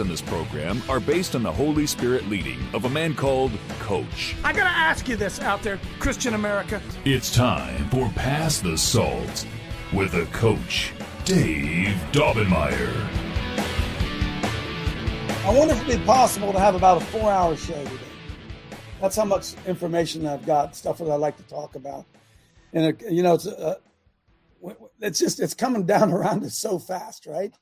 in this program are based on the Holy Spirit leading of a man called Coach. I gotta ask you this out there, Christian America. It's time for Pass the Salt with a coach, Dave Dobbenmeyer. I wonder if it'd be possible to have about a 4-hour show today. That's how much information I've got, stuff that I like to talk about. And, you know, it's coming down around us so fast, right?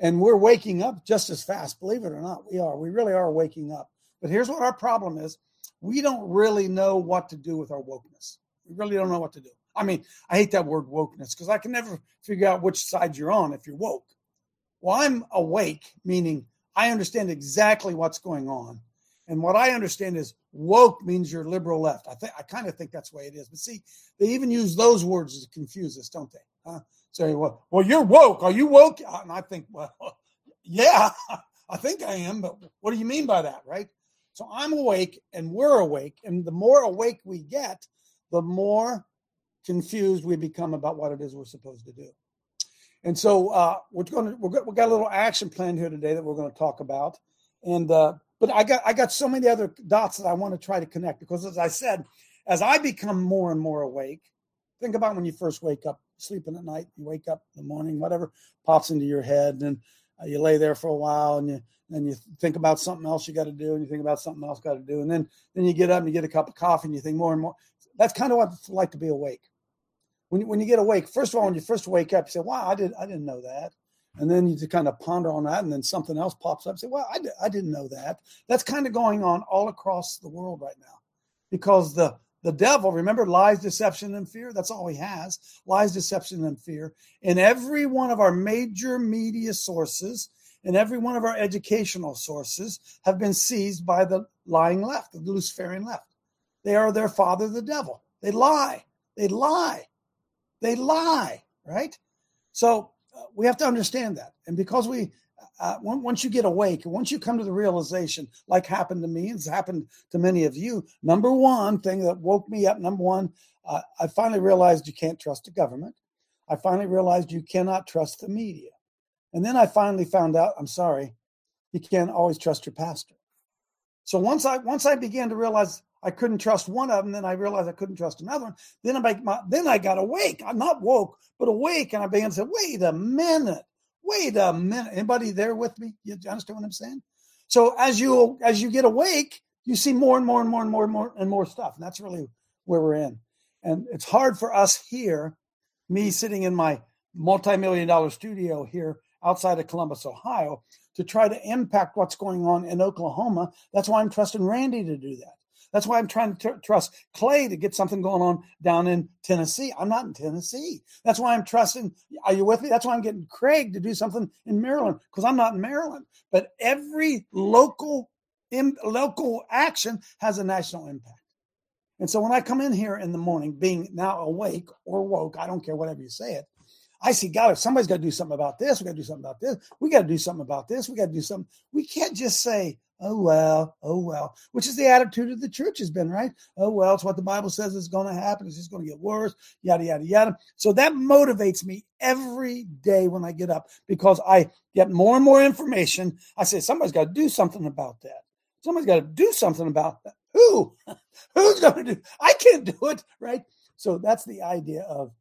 And we're waking up just as fast, believe it or not. We are. We really are waking up. But here's what our problem is. We don't really know what to do with our wokeness. We really don't know what to do. I mean, I hate that word wokeness because I can never figure out which side you're on if you're woke. Well, I'm awake, meaning I understand exactly what's going on. And what I understand is woke means you're liberal left. I kind of think that's the way it is. But see, they even use those words to confuse us, don't they? Huh? Say, well, you're woke. Are you woke? And I think, well, yeah, I think I am. But what do you mean by that, right? So I'm awake and we're awake. And the more awake we get, the more confused we become about what it is we're supposed to do. And so we've got a little action plan here today that we're going to talk about. And but I got so many other dots that I want to try to connect because, as I said, as I become more and more awake, think about when you first wake up, sleeping at night, you wake up in the morning, whatever pops into your head, and then you lay there for a while, and you think about something else you got to do, and you think about something else got to do, and then you get up and you get a cup of coffee, and you think more and more. That's kind of what it's like to be awake. When you get awake, first of all, when you first wake up, you say, wow, I didn't know that. And then you just kind of ponder on that, and then something else pops up. You say, well, I didn't know that. That's kind of going on all across the world right now because the devil, remember, lies, deception, and fear? That's all he has, lies, deception, and fear. In every one of our major media sources and every one of our educational sources have been seized by the lying left, the Luciferian left. They are their father, the devil. They lie, right? So we have to understand that. And because once you get awake, once you come to the realization, like happened to me, it's happened to many of you, number one thing that woke me up, I finally realized you can't trust the government. I finally realized you cannot trust the media. And then I finally found out, you can't always trust your pastor. So once I began to realize I couldn't trust one of them, then I realized I couldn't trust another one. Then I got awake. I'm not woke, but awake, and I began to say, wait a minute. Anybody there with me? You understand what I'm saying? So as you get awake, you see more and more stuff, and that's really where we're in. And it's hard for us here, me sitting in my multi-million-dollar studio here outside of Columbus, Ohio, to try to impact what's going on in Oklahoma. That's why I'm trusting Randy to do that. That's why I'm trying to trust Clay to get something going on down in Tennessee. I'm not in Tennessee. That's why I'm trusting. Are you with me? That's why I'm getting Craig to do something in Maryland because I'm not in Maryland. But every local action has a national impact. And so when I come in here in the morning, being now awake or woke, I don't care whatever you say it, I see, God, if somebody's got to do something about this, we got to do something about this. We got to do something about this. We got to do something. We can't just say, oh, well, which is the attitude of the church has been, right? Oh, well, it's what the Bible says is going to happen. It's just going to get worse, yada, yada, yada. So that motivates me every day when I get up because I get more and more information. I say, somebody's got to do something about that. Somebody's got to do something about that. Who? Who's going to do? I can't do it, right? So that's the idea of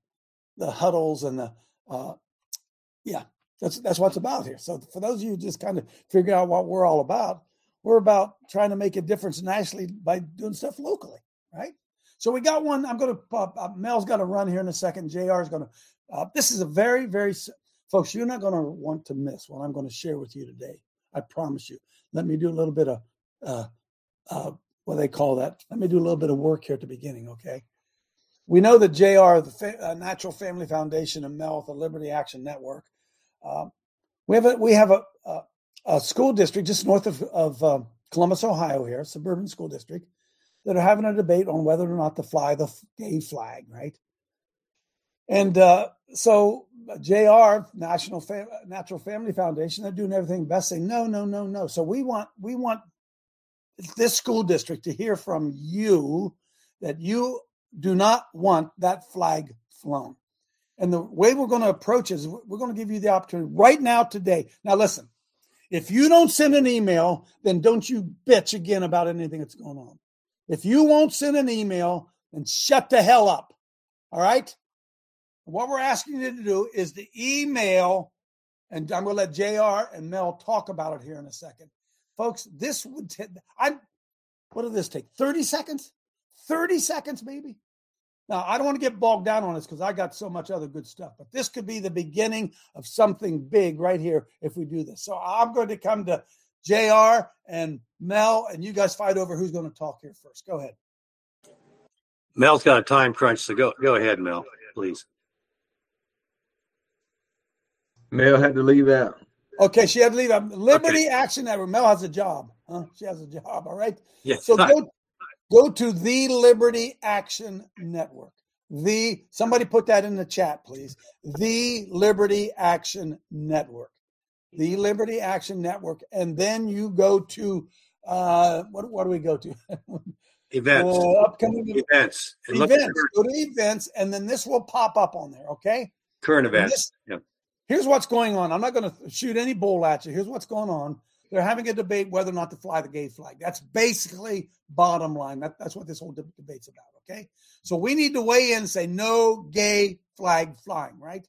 the huddles and the, that's what it's about here. So for those of you who just kind of figure out what we're all about, we're about trying to make a difference nationally by doing stuff locally, right? So we got one. I'm going to Mel's going to run here in a second. JR is going to. This is a very, very folks. You're not going to want to miss what I'm going to share with you today. I promise you. Let me do a little bit of what they call that. Let me do a little bit of work here at the beginning, okay? We know that JR, the Natural Family Foundation, and Mel, the Liberty Action Network. We have a school district just north of Columbus, Ohio here, suburban school district, that are having a debate on whether or not to fly the gay flag, right? And so JR, Natural Family Foundation, they're doing everything best, saying, no. So we want this school district to hear from you that you do not want that flag flown. And the way we're going to approach is we're going to give you the opportunity right now today. Now, listen, if you don't send an email, then don't you bitch again about anything that's going on. If you won't send an email, then shut the hell up. All right? What we're asking you to do is to email, and I'm going to let JR and Mel talk about it here in a second. Folks, this would what did this take? 30 seconds? 30 seconds, maybe? Now, I don't want to get bogged down on this because I got so much other good stuff, but this could be the beginning of something big right here if we do this. So I'm going to come to JR and Mel, and you guys fight over who's going to talk here first. Go ahead. Mel's got a time crunch, so go ahead, Mel, please. Mel had to leave out. Okay, she had to leave out. Liberty Action Network. Mel has a job. Huh? She has a job, all right? Yes. So go to the Liberty Action Network. Somebody put that in the chat, please. The Liberty Action Network. The Liberty Action Network. And then you go to, what do we go to? Events. Upcoming events. Events. Go to events, and then this will pop up on there, okay? Current events. Here's what's going on. I'm not going to shoot any bull at you. Here's what's going on. They're having a debate whether or not to fly the gay flag. That's basically bottom line. That's what this whole debate's about, okay? So we need to weigh in and say no gay flag flying, right?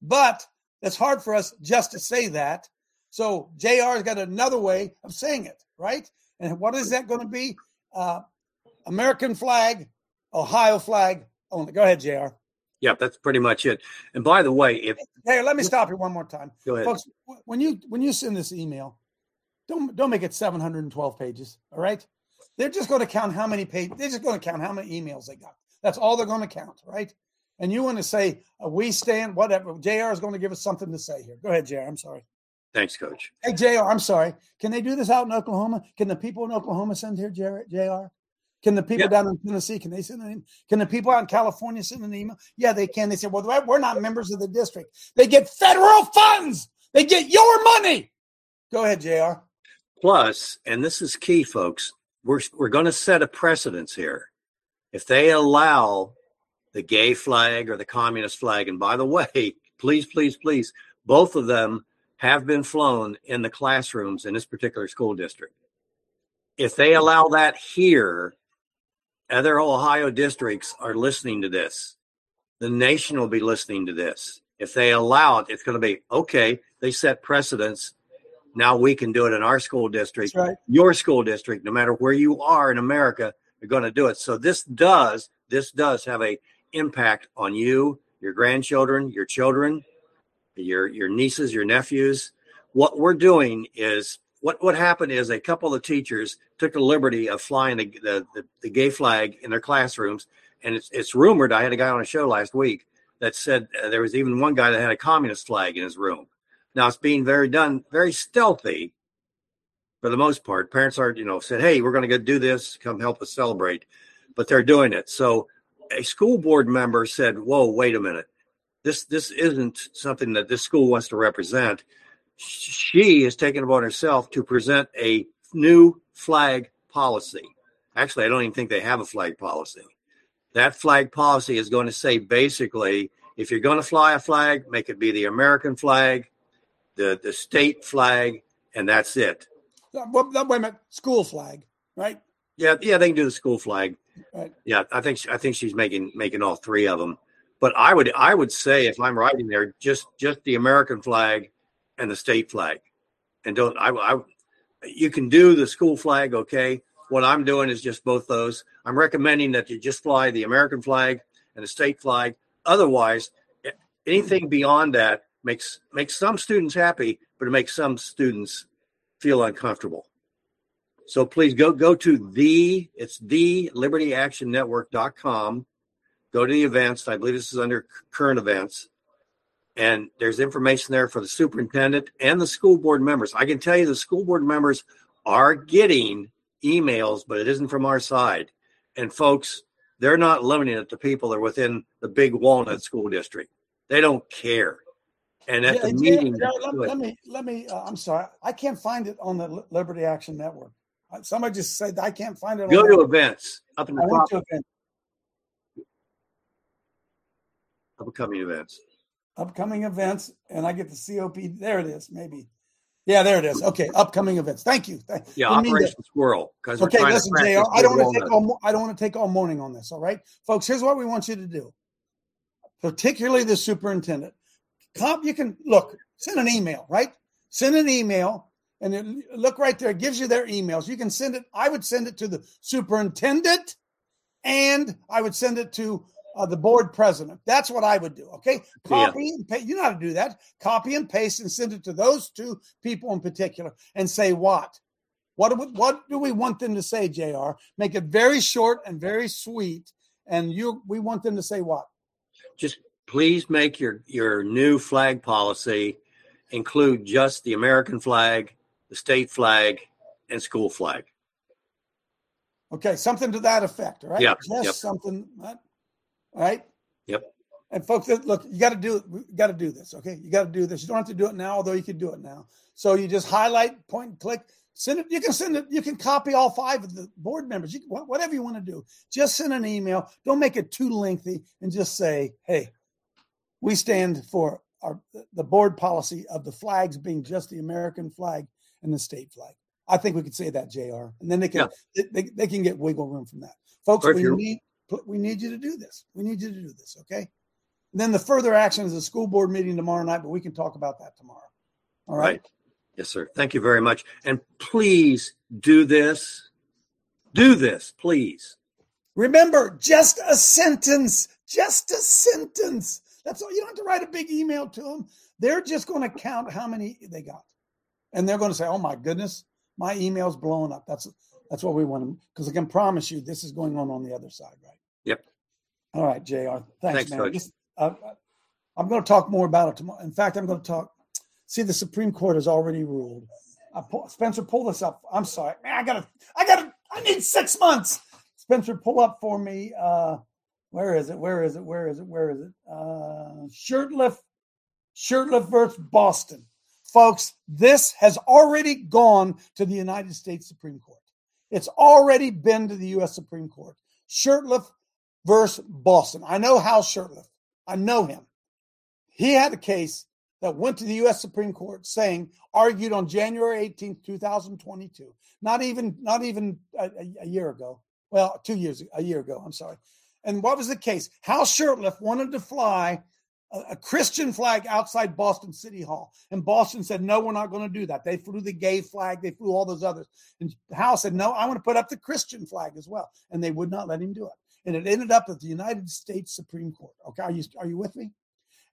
But it's hard for us just to say that. So JR's got another way of saying it, right? And what is that going to be? American flag, Ohio flag only. Go ahead, JR. Yeah, that's pretty much it. And by the way, let me stop you one more time. Go ahead. Folks, when you send this email, don't make it 712 pages, all right? They're just going to count how many pages. They're just going to count how many emails they got. That's all they're going to count, right? And you want to say, we stand, whatever. JR is going to give us something to say here. Go ahead, JR. I'm sorry. Thanks, Coach. Hey, JR, I'm sorry. Can they do this out in Oklahoma? Can the people in Oklahoma send here, JR? Can the people down in Tennessee, can they send an email? Can the people out in California send an email? Yeah, they can. They say, well, we're not members of the district. They get federal funds. They get your money. Go ahead, JR. Plus, and this is key, folks, we're going to set a precedence here. If they allow the gay flag or the communist flag, and by the way, please, both of them have been flown in the classrooms in this particular school district. If they allow that here, other Ohio districts are listening to this. The nation will be listening to this. If they allow it, it's going to be, okay, they set precedents. Now we can do it in our school district. That's right. Your school district, no matter where you are in America, they're going to do it. So this does have an impact on you, your grandchildren, your children, your nieces, your nephews. What we're doing is what happened is a couple of teachers took the liberty of flying the gay flag in their classrooms. And it's rumored, I had a guy on a show last week that said there was even one guy that had a communist flag in his room. Now it's being very stealthy for the most part. Parents are, said, hey, we're going to go do this. Come help us celebrate. But they're doing it. So a school board member said, whoa, wait a minute. This isn't something that this school wants to represent. She has taken upon herself to present a new flag policy. Actually, I don't even think they have a flag policy. That flag policy is going to say, basically, if you're going to fly a flag, make it be the American flag, the state flag, and that's it. Wait a minute, school flag, right? Yeah, they can do the school flag. Right. Yeah, I think she's making all three of them. But I would say, if I'm writing there, just the American flag and the state flag, and you can do the school flag. Okay. What I'm doing is just both those. I'm recommending that you just fly the American flag and the state flag. Otherwise, anything beyond that makes some students happy, but it makes some students feel uncomfortable. So please go to the Liberty Action Network.com. Go to the events. I believe this is under current events. And there's information there for the superintendent and the school board members. I can tell you the school board members are getting emails, but it isn't from our side. And folks, they're not limiting it to people that are within the Big Walnut School District. They don't care. And at the meeting, I'm sorry, I can't find it on the Liberty Action Network. Somebody just said I can't find it. Go to events up in the top. Upcoming events. Upcoming events, and I get the COP. There it is, maybe. Yeah, there it is. Okay, upcoming events. Thank you. Yeah, Operation Squirrel. Okay, listen, JR, I don't want to take all morning on this, all right? Folks, here's what we want you to do, particularly the superintendent. You can, send an email, right? Send an email, and then look right there. It gives you their emails. You can send it. I would send it to the superintendent, and I would send it to the board president. That's what I would do. Okay. And paste. You know how to do that. Copy and paste and send it to those two people in particular and say, what do we want them to say, JR? Make it very short and very sweet. And we want them to say what? Just please make your new flag policy include just the American flag, the state flag, and school flag. Okay. Something to that effect. All right. Yeah. Something. Right? All right. Yep. And folks, look, you got to do this. Okay. You got to do this. You don't have to do it now, although you can do it now. So you just highlight, point and click, send it. You can send it. You can copy all five of the board members. You can, whatever you want to do, just send an email. Don't make it too lengthy and just say, hey, we stand for the board policy of the flags being just the American flag and the state flag. I think we could say that, JR. And then they can get wiggle room from that. Folks, we need you to do this. We need you to do this, okay? And then the further action is a school board meeting tomorrow night, but we can talk about that tomorrow. All right? Yes, sir. Thank you very much. And please do this. Do this, please. Remember, just a sentence. Just a sentence. That's all. You don't have to write a big email to them. They're just going to count how many they got. And they're going to say, oh, my goodness, my email's blowing up. That's what we want them, because I can promise you this is going on the other side, right? Yep. All right, JR. Thanks man. Coach. I'm going to talk more about it tomorrow. In fact, I'm going to talk. See, the Supreme Court has already ruled. Spencer, pull this up. I'm sorry, man. I need 6 months. Spencer, pull up for me. Where is it? Shurtleff v. Boston. Folks, this has already gone to the United States Supreme Court. It's already been to the U.S. Supreme Court. Shurtleff versus Boston. I know Hal Shurtleff. I know him. He had a case that went to the U.S. Supreme Court argued on January 18th, 2022. Not even a year ago. Well, 2 years, a year ago. I'm sorry. And what was the case? Hal Shurtleff wanted to fly a Christian flag outside Boston City Hall. And Boston said, no, we're not going to do that. They flew the gay flag. They flew all those others. And Hal said, no, I want to put up the Christian flag as well. And they would not let him do it. And it ended up at the United States Supreme Court. Okay, are you with me?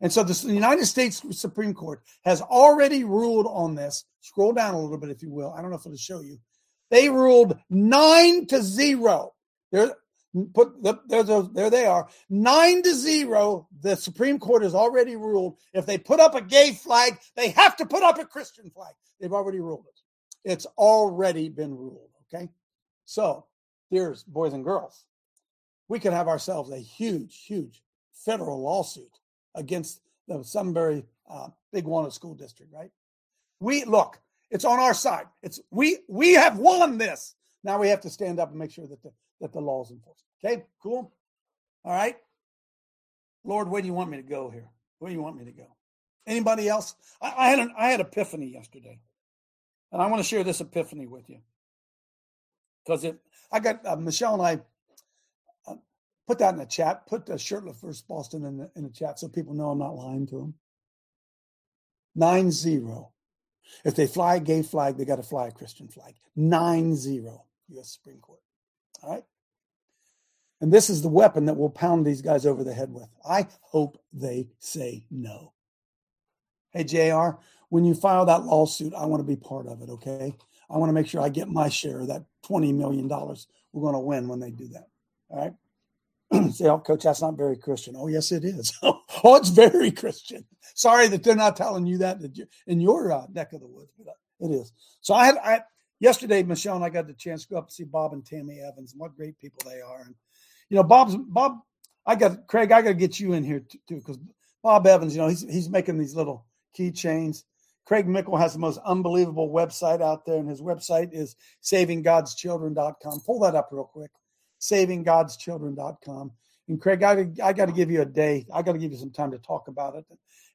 And so the United States Supreme Court has already ruled on this. Scroll down a little bit, if you will. I don't know if it'll show you. They ruled 9-0. There they are. 9-0. The Supreme Court has already ruled. If they put up a gay flag, they have to put up a Christian flag. They've already ruled it. It's already been ruled. Okay. So, dear boys and girls, we could have ourselves a huge, huge federal lawsuit against the Sunbury Big Walnut School District, right? It's on our side. We have won this. Now we have to stand up and make sure that the law is enforced. Okay, cool. All right. Lord, where do you want me to go here? Where do you want me to go? Anybody else? I had epiphany yesterday, and I want to share this epiphany with you because Michelle and I. Put that in the chat. Put the Shurtleff versus Boston in the chat so people know I'm not lying to them. 9-0. If they fly a gay flag, they got to fly a Christian flag. 9-0, U.S. Supreme Court. All right? And this is the weapon that will pound these guys over the head with. I hope they say no. Hey, JR, when you file that lawsuit, I want to be part of it, okay? I want to make sure I get my share of that $20 million we're going to win when they do that. All right? Say, oh, Coach, that's not very Christian. Oh, yes, it is. Oh, it's very Christian. Sorry that they're not telling you that in your neck of the woods, but it is. So I yesterday, Michelle and I got the chance to go up and see Bob and Tammy Evans, and what great people they are. And, you know, Bob, Craig, I got to get you in here too, because Bob Evans, you know, he's making these little keychains. Craig Mickle has the most unbelievable website out there, and his website is savinggodschildren.com. Pull that up real quick. savinggodschildren.com. And Craig, I got to give you a day. I got to give you some time to talk about it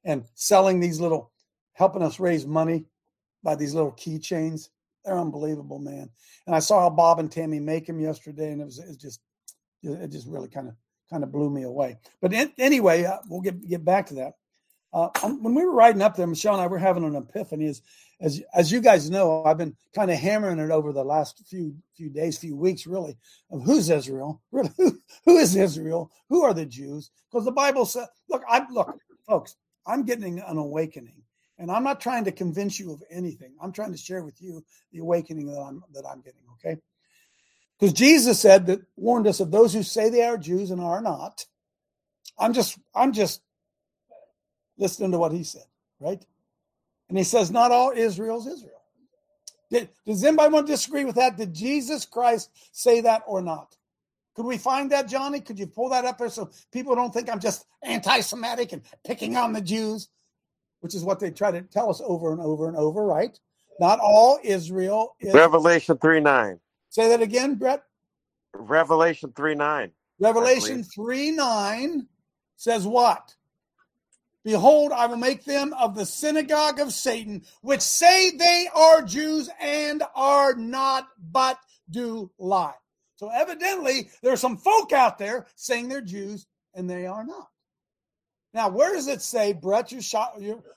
and selling these little, helping us raise money by these little keychains. They're unbelievable, man. And I saw how Bob and Tammy make them yesterday, and it just really kind of blew me away. But anyway, we'll get back to that. When we were riding up there, Michelle and I were having an epiphany. As you guys know, I've been kind of hammering it over the last few days, few weeks, really, of who's Israel, really, who is Israel, who are the Jews? Because the Bible says, look, folks, I'm getting an awakening, and I'm not trying to convince you of anything. I'm trying to share with you the awakening that I'm getting. Okay, because Jesus said that, warned us of those who say they are Jews and are not. I'm just listening to what he said, right? And he says, not all Israel is Israel. Does anybody want to disagree with that? Did Jesus Christ say that or not? Could we find that, Johnny? Could you pull that up there so people don't think I'm just anti-Semitic and picking on the Jews, which is what they try to tell us over and over and over, right? Not all Israel is... Revelation 3-9. Say that again, Brett? Revelation 3-9. Revelation 3-9 says what? Behold, I will make them of the synagogue of Satan, which say they are Jews and are not, but do lie. So evidently, there are some folk out there saying they're Jews and they are not. Now, where does it say, Brett,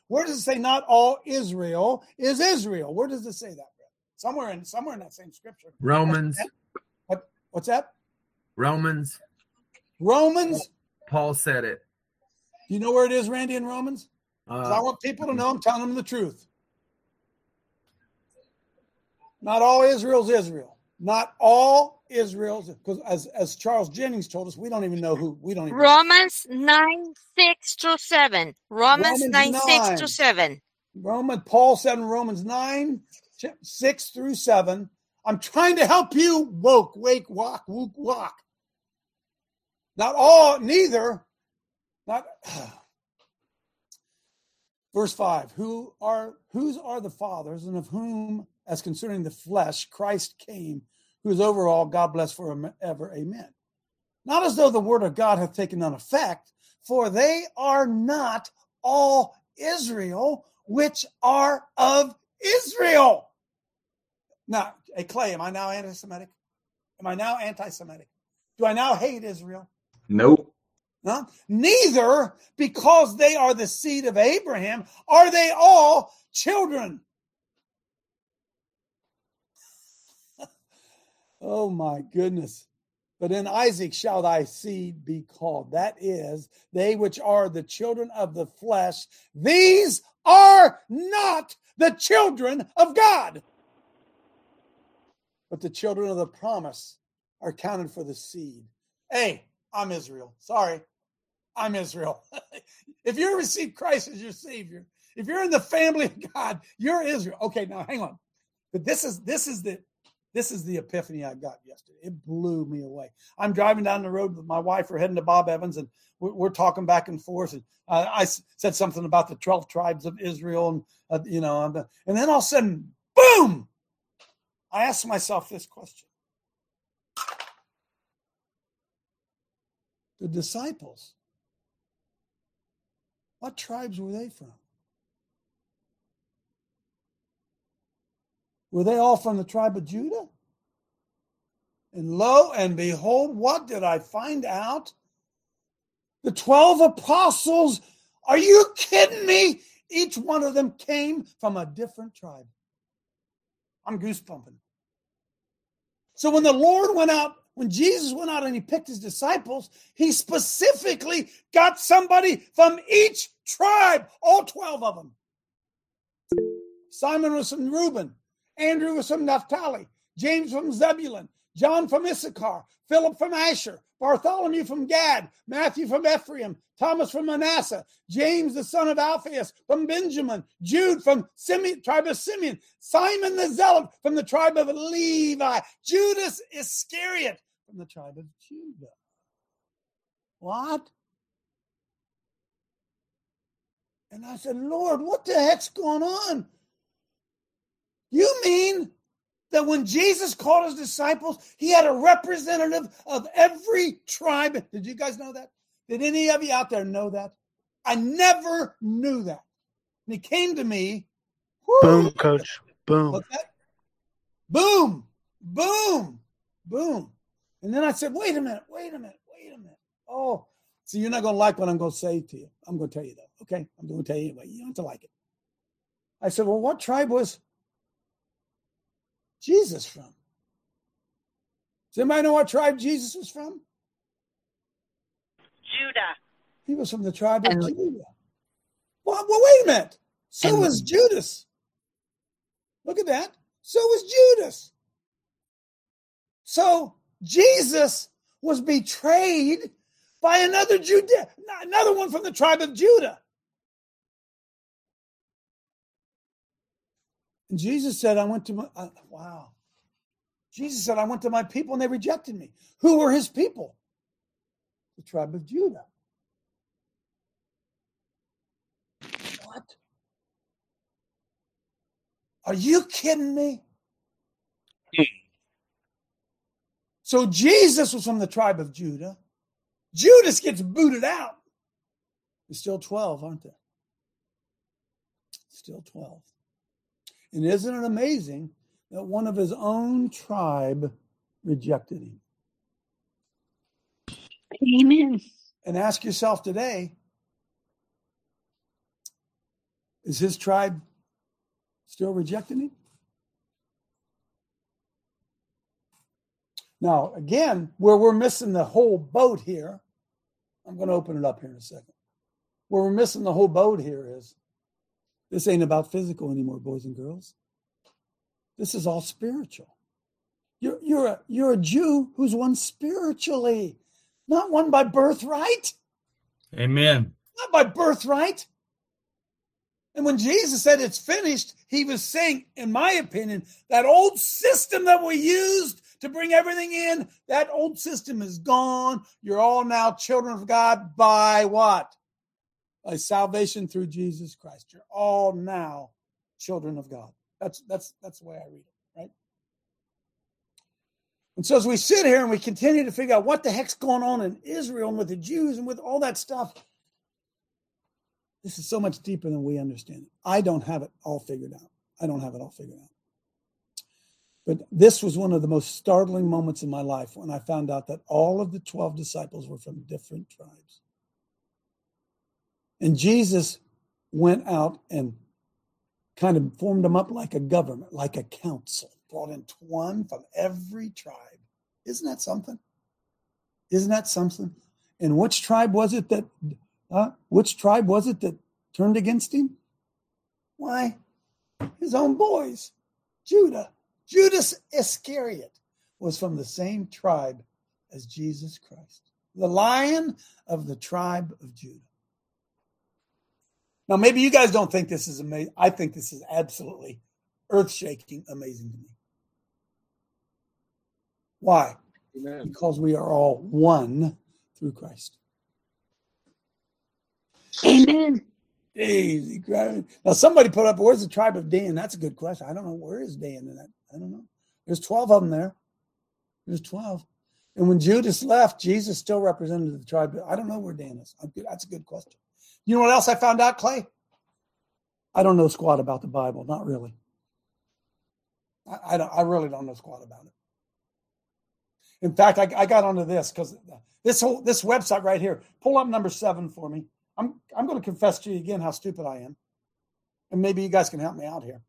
where does it say not all Israel is Israel? Where does it say that, Brett? Somewhere in that same scripture. Romans. What's that? Romans. Romans. Paul said it. Do you know where it is, Randy, in Romans? I want people to know I'm telling them the truth. Not all Israel's Israel. Not all Israel's, because as Charles Jennings told us, we don't even know who. We don't even Romans know. 9:6-7. Romans 9:6-7. Paul said in Romans 9:6-7. I'm trying to help you woke, wake, walk, woke, walk. Not all, neither. Not verse 5, whose are the fathers, and of whom, as concerning the flesh, Christ came, who is over all, God bless forever, amen. Not as though the word of God hath taken none effect, for they are not all Israel, which are of Israel. Now, hey, Clay, am I now anti-Semitic? Do I now hate Israel? Nope. Huh? Neither, because they are the seed of Abraham, are they all children. Oh, my goodness. But in Isaac shall thy seed be called. That is, they which are the children of the flesh, these are not the children of God. But the children of the promise are counted for the seed. Hey, I'm Israel. Sorry. I'm Israel. If you receive Christ as your Savior, if you're in the family of God, you're Israel. Okay, now hang on. But this is the epiphany I got yesterday. It blew me away. I'm driving down the road with my wife. We're heading to Bob Evans, and we're talking back and forth. And I said something about the 12 tribes of Israel, and you know, and then all of a sudden, boom! I asked myself this question: the disciples, what tribes were they from? Were they all from the tribe of Judah? And lo and behold, what did I find out? The 12 apostles, are you kidding me? Each one of them came from a different tribe. I'm goosebumping. So when the Lord went out, when Jesus went out and he picked his disciples, he specifically got somebody from each tribe, all 12 of them. Simon was from Reuben. Andrew was from Naphtali. James from Zebulun. John from Issachar, Philip from Asher, Bartholomew from Gad, Matthew from Ephraim, Thomas from Manasseh, James the son of Alphaeus from Benjamin, Jude from Simeon, tribe of Simeon, Simon the Zealot from the tribe of Levi, Judas Iscariot from the tribe of Judah. What? And I said, Lord, what the heck's going on? You mean that when Jesus called his disciples, he had a representative of every tribe? Did you guys know that? Did any of you out there know that? I never knew that. And he came to me. Whoo, boom, Coach. Boom. What's that? Boom. Boom. Boom. And then I said, wait a minute. Oh, so you're not going to like what I'm going to say to you. I'm going to tell you though. Okay, I'm going to tell you anyway. You don't have to like it. I said, well, what tribe was Jesus from? Does anybody know what tribe Jesus was from? Judah. He was from the tribe of Judah. Well, wait a minute. So was Judas. Look at that. So was Judas. So Jesus was betrayed by another Judah, another one from the tribe of Judah. And Jesus said, I went to my people and they rejected me. Who were his people? The tribe of Judah. What? Are you kidding me? So Jesus was from the tribe of Judah. Judas gets booted out. There's still 12, aren't there? Still 12. And isn't it amazing that one of his own tribe rejected him? Amen. And ask yourself today, is his tribe still rejecting him? Now, again, where we're missing the whole boat here, I'm going to open it up here in a second. Where we're missing the whole boat here is, this ain't about physical anymore, boys and girls. This is all spiritual. You're a Jew who's one spiritually, not one by birthright. Amen. Not by birthright. And when Jesus said it's finished, he was saying, in my opinion, that old system that we used to bring everything in, that old system is gone. You're all now children of God by what? By salvation through Jesus Christ. You're all now children of God. That's the way I read it, right? And so as we sit here and we continue to figure out what the heck's going on in Israel and with the Jews and with all that stuff, this is so much deeper than we understand it. I don't have it all figured out. But this was one of the most startling moments in my life when I found out that all of the 12 disciples were from different tribes. And Jesus went out and kind of formed them up like a government, like a council, brought in one from every tribe. Isn't that something? And which tribe was it that turned against him? Why? His own boys, Judah. Judas Iscariot was from the same tribe as Jesus Christ, the Lion of the tribe of Judah. Now, maybe you guys don't think this is amazing. I think this is absolutely earth-shaking, amazing to me. Why? Amen. Because we are all one through Christ. Amen. Easy. Now, somebody put up, where's the tribe of Dan? That's a good question. I don't know. Where is Dan in that? I don't know. There's 12 of them there. There's 12. And when Judas left, Jesus still represented the tribe. I don't know where Dan is. That's a good question. You know what else I found out, Clay? I don't know squat about the Bible. Not really. I really don't know squat about it. In fact, I got onto this because this website right here. Pull up number 7 for me. I'm going to confess to you again how stupid I am, and maybe you guys can help me out here.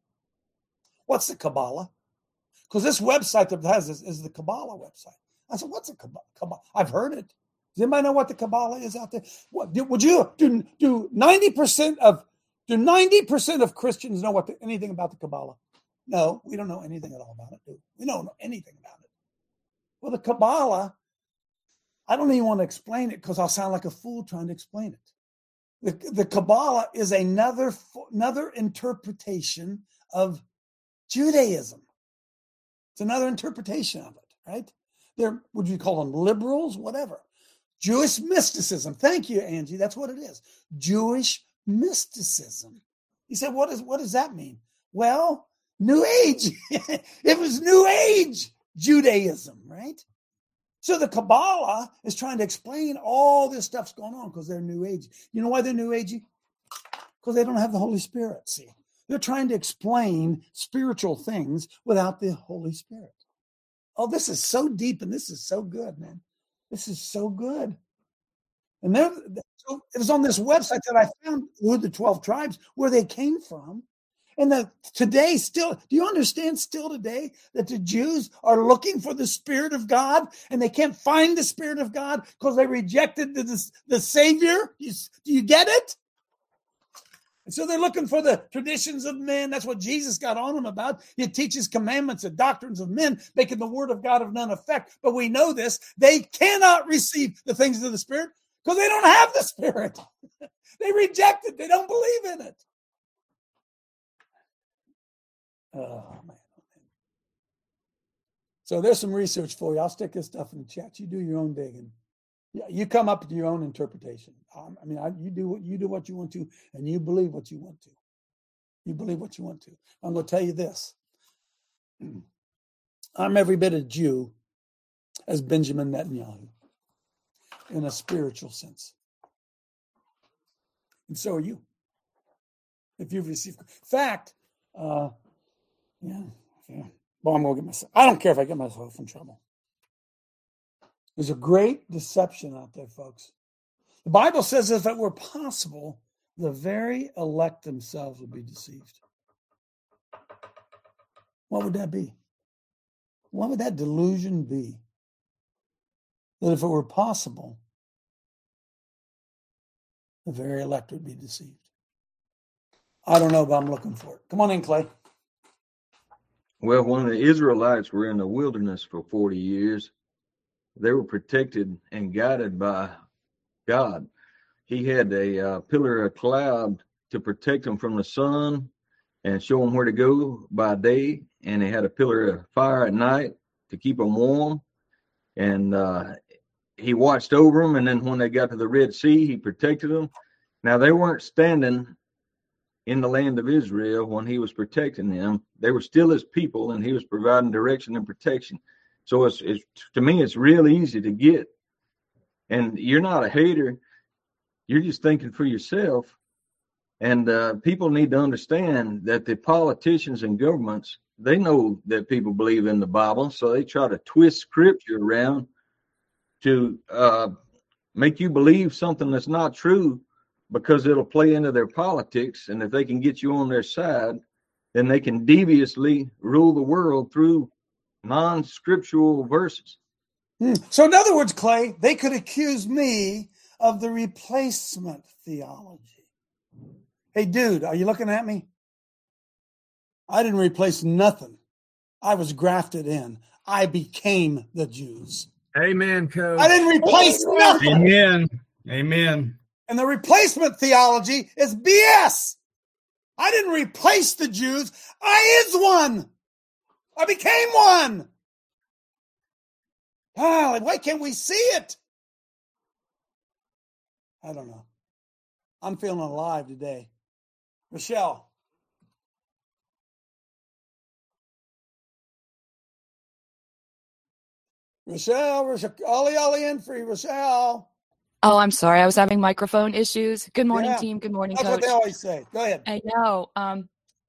What's the Kabbalah? Because this website that has this is the Kabbalah website. I said, what's a Kabbalah? I've heard it. Does anybody know what the Kabbalah is out there? What, would you do 90% of 90% of Christians know anything about the Kabbalah? No, we don't know anything at all about it, do we? We don't know anything about it. Well, the Kabbalah, I don't even want to explain it because I'll sound like a fool trying to explain it. The Kabbalah is another interpretation of Judaism. It's another interpretation of it, right? They're, would you call them liberals? Whatever. Jewish mysticism. Thank you, Angie. That's what it is. Jewish mysticism. You said, what does that mean? Well, New Age. It was New Age Judaism, right? So the Kabbalah is trying to explain all this stuff's going on because they're New Age. You know why they're New Agey? Because they don't have the Holy Spirit, see. They're trying to explain spiritual things without the Holy Spirit. Oh, this is so deep and this is so good, man. This is so good. And there, it was on this website that I found who the 12 tribes, where they came from. And that today still, do you understand still today that the Jews are looking for the Spirit of God and they can't find the Spirit of God because they rejected the Savior? Do you get it? And so they're looking for the traditions of men. That's what Jesus got on them about. He teaches commandments and doctrines of men, making the word of God of none effect. But we know this. They cannot receive the things of the Spirit because they don't have the Spirit. They reject it. They don't believe in it. Oh, man. So there's some research for you. I'll stick this stuff in the chat. You do your own digging. Yeah, you come up with your own interpretation. You do what you want to, and you believe what you want to. You believe what you want to. I'm going to tell you this. I'm every bit a Jew as Benjamin Netanyahu in a spiritual sense. And so are you. If you've received. In fact, yeah. Well, I'm going to get myself. I don't care if I get myself in trouble. There's a great deception out there, folks. The Bible says if it were possible, the very elect themselves would be deceived. What would that be? What would that delusion be? That if it were possible, the very elect would be deceived. I don't know, but I'm looking for it. Come on in, Clay. Well, when the Israelites were in the wilderness for 40 years, they were protected and guided by God. He had a pillar of cloud to protect them from the sun and show them where to go by day. And they had a pillar of fire at night to keep them warm. And he watched over them. And then when they got to the Red Sea, he protected them. Now, they weren't standing in the land of Israel when he was protecting them. They were still his people, and he was providing direction and protection. So it's to me, it's real easy to get. And you're not a hater. You're just thinking for yourself. And people need to understand that the politicians and governments, they know that people believe in the Bible, so they try to twist scripture around to make you believe something that's not true, because it'll play into their politics. And if they can get you on their side, then they can deviously rule the world through non-scriptural verses. So in other words, Clay, they could accuse me of the replacement theology. Hey, dude, are you looking at me? I didn't replace nothing. I was grafted in. I became the Jews. Amen, Coach. I didn't replace nothing. Amen. Amen. And the replacement theology is BS. I didn't replace the Jews. I is one. I became one. Oh, why can't we see it? I don't know. I'm feeling alive today. Michelle. Michelle, Ollie in free, Michelle. Oh, I'm sorry. I was having microphone issues. Good morning, team. Good morning, Coach. That's what they always say. Go ahead. I know.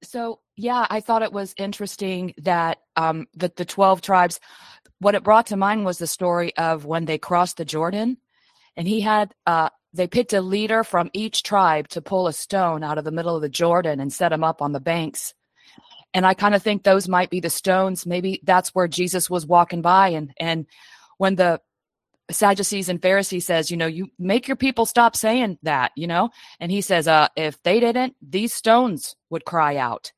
So, I thought it was interesting that the 12 tribes, what it brought to mind was the story of when they crossed the Jordan, and they picked a leader from each tribe to pull a stone out of the middle of the Jordan and set him up on the banks. And I kind of think those might be the stones. Maybe that's where Jesus was walking by, and when the Sadducees and Pharisees says, you make your people stop saying that, and he says, if they didn't, these stones would cry out.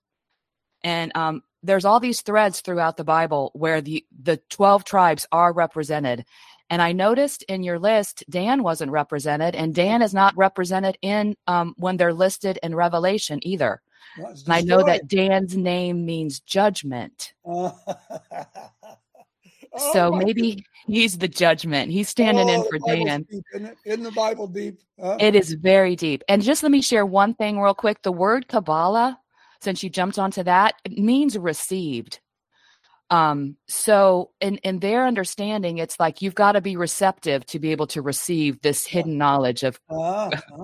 And there's all these threads throughout the Bible where the 12 tribes are represented. And I noticed in your list, Dan wasn't represented, and Dan is not represented in when they're listed in Revelation either. Well, and I know that Dan's name means judgment. So maybe he's the judgment. He's standing in for Dan. In the Bible deep. It is very deep. And just let me share one thing real quick. The word Kabbalah, since you jumped onto that, it means received. So in their understanding, it's like you've got to be receptive to be able to receive this hidden knowledge of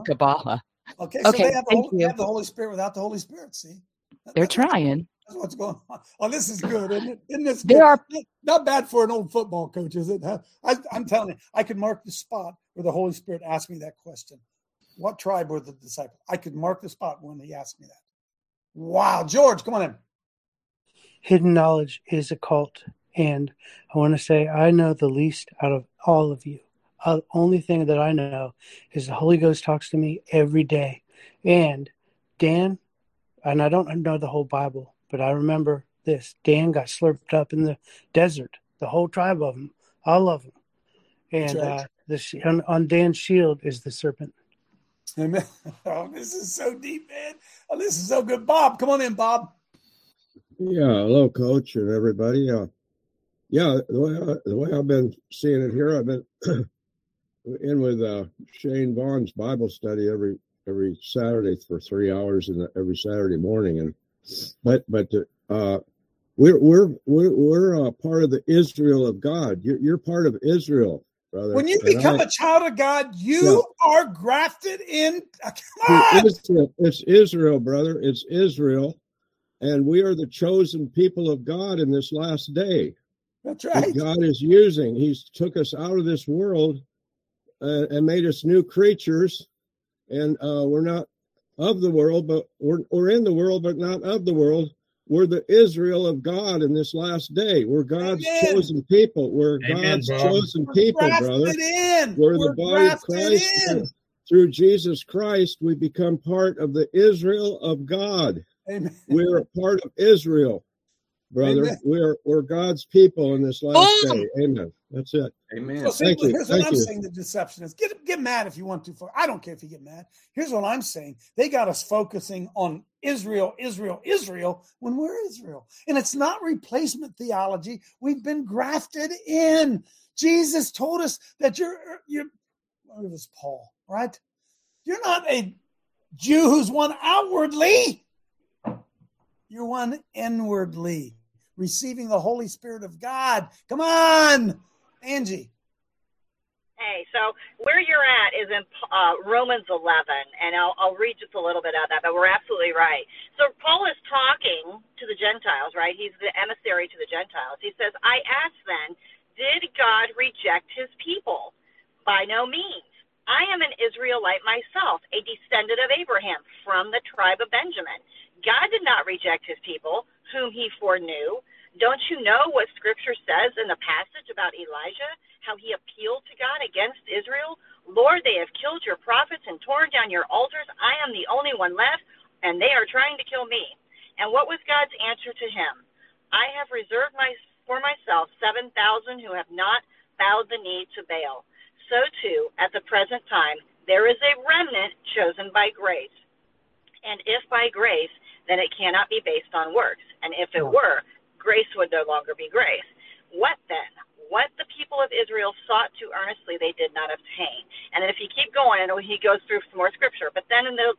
Kabbalah. Okay, so they have the Holy Spirit without the Holy Spirit, see? They're trying. That's what's going on. Oh, this is good, isn't it? Isn't this good? Not bad for an old football coach, is it? I'm telling you, I could mark the spot where the Holy Spirit asked me that question. What tribe were the disciples? I could mark the spot when he asked me that. Wow. George, come on in. Hidden knowledge is a cult. And I want to say I know the least out of all of you. The only thing that I know is the Holy Ghost talks to me every day. And Dan, and I don't know the whole Bible, but I remember this. Dan got slurped up in the desert, the whole tribe of them, all of them. And on Dan's shield is the serpent. Amen. Oh, this is so deep, man. Oh, this is so good. Bob, come on in, Bob. Yeah, hello, Coach and everybody. The way I've been seeing it here, I've been in with Shane Vaughn's Bible study every Saturday for 3 hours and every Saturday morning, and but we're part of the Israel of God. You're part of Israel, brother. When you become a child of God, you are grafted in. Come on, it's Israel, brother. It's Israel, and we are the chosen people of God in this last day. That's right. That God is using. He's took us out of this world and made us new creatures. And we're not of the world, but we're in the world, but not of the world. We're the Israel of God in this last day. We're God's chosen people. We're God's chosen people, brother. We're the body of Christ. Through Jesus Christ, we become part of the Israel of God. Amen. We're a part of Israel, brother. Amen. We're God's people in this last day. Amen. That's it. Amen. So simply, here's what I'm saying the deception is. Get mad if you want to. I don't care if you get mad. Here's what I'm saying. They got us focusing on Israel when we're Israel. And it's not replacement theology. We've been grafted in. Jesus told us that it was Paul, right? You're not a Jew who's one outwardly. You're one inwardly, receiving the Holy Spirit of God. Come on, Angie. Hey, so where you're at is in Romans 11, and I'll read just a little bit of that, but we're absolutely right. So Paul is talking to the Gentiles, right? He's the emissary to the Gentiles. He says, I ask then, did God reject his people? By no means. I am an Israelite myself, a descendant of Abraham from the tribe of Benjamin. God did not reject his people, whom he foreknew. Don't you know what Scripture says in the passage about Elijah, how he appealed to God against Israel? Lord, they have killed your prophets and torn down your altars. I am the only one left, and they are trying to kill me. And what was God's answer to him? I have reserved for myself 7,000 who have not bowed the knee to Baal. So, too, at the present time, there is a remnant chosen by grace. And if by grace, then it cannot be based on works. And if it were, grace would no longer be grace. What then? What the people of Israel sought to earnestly, they did not obtain. And if you keep going, and he goes through some more scripture. But then in the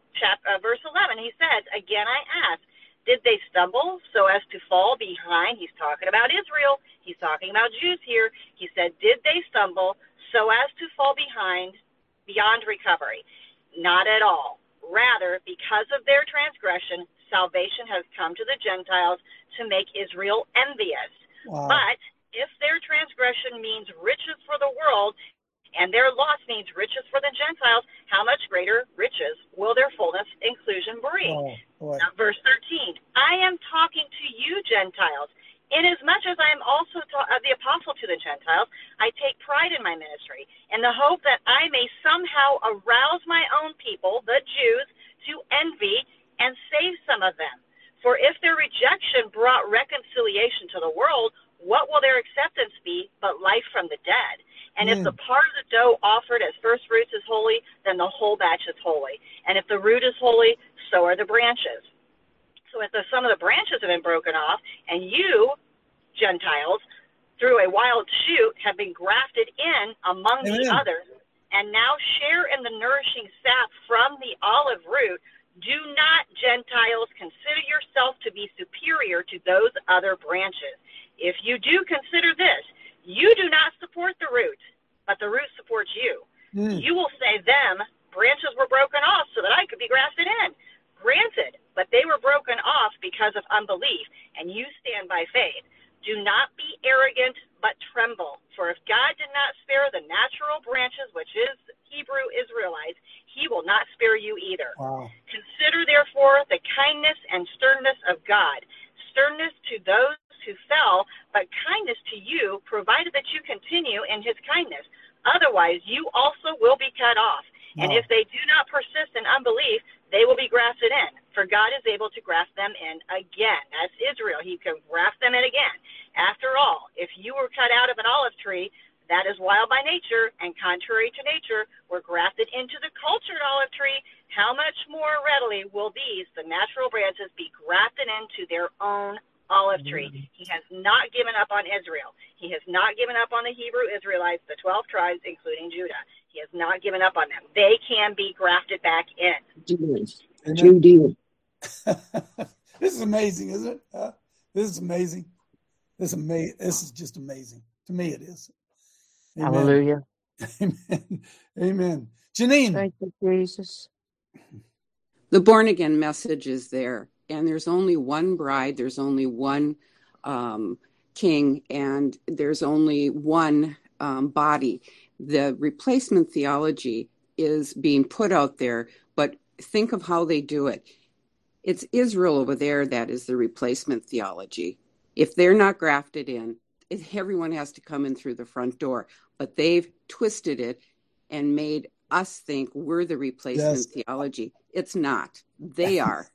verse 11, he says, again I ask, did they stumble so as to fall behind? He's talking about Israel. He's talking about Jews here. He said, did they stumble so as to fall behind beyond recovery? Not at all. Rather, because of their transgression, salvation has come to the Gentiles to make Israel envious. Wow. But if their transgression means riches for the world, and their loss means riches for the Gentiles, how much greater riches will their fullness inclusion bring? Oh, verse 13, I am talking to you, Gentiles. Inasmuch as I am also the apostle to the Gentiles, I take pride in my ministry, in the hope that I may somehow arouse my own people, the Jews, to envy and save some of them. For if their rejection brought reconciliation to the world, what will their acceptance be but life from the dead? And if the part of the dough offered as first fruits is holy, then the whole batch is holy. And if the root is holy, so are the branches. So if some of the branches have been broken off, and you, Gentiles, through a wild shoot, have been grafted in among the others, and now share in the nourishing sap from the olive root, do not, Gentiles, consider yourself to be superior to those other branches. If you do, consider this: you do not support the root, but the root supports you. You will say them, branches were broken off so that I could be grafted in. Granted, but they were broken off because of unbelief, and you stand by faith. Do not be arrogant, but tremble. For if God did not spare the natural branches, which is Hebrew Israelites, he will not spare you either. Wow. Consider, therefore, the kindness and sternness of God, sternness to those who fell, but kindness to you, provided that you continue in his kindness. Otherwise, you also will be cut off. Wow. And if they do not persist in unbelief, they will be grafted in, for God is able to graft them in again. That's Israel. He can graft them in again. After all, if you were cut out of an olive tree, that is wild by nature, and contrary to nature, were grafted into the cultured olive tree, how much more readily will these, the natural branches, be grafted into their own olive tree? He has not given up on Israel. He has not given up on the Hebrew Israelites, the 12 tribes, including Judah. He has not given up on them. They can be grafted back in. Judy. This is amazing, isn't it? This is amazing. This is just amazing. To me, it is. Amen. Hallelujah. Amen. Amen. Janine. Thank you, Jesus. The born again message is there, and there's only one bride, there's only one king, and there's only one body. The replacement theology is being put out there, but think of how they do it. It's Israel over there that is the replacement theology. If they're not grafted in, everyone has to come in through the front door, but they've twisted it and made us think we're the replacement theology. It's not. They are.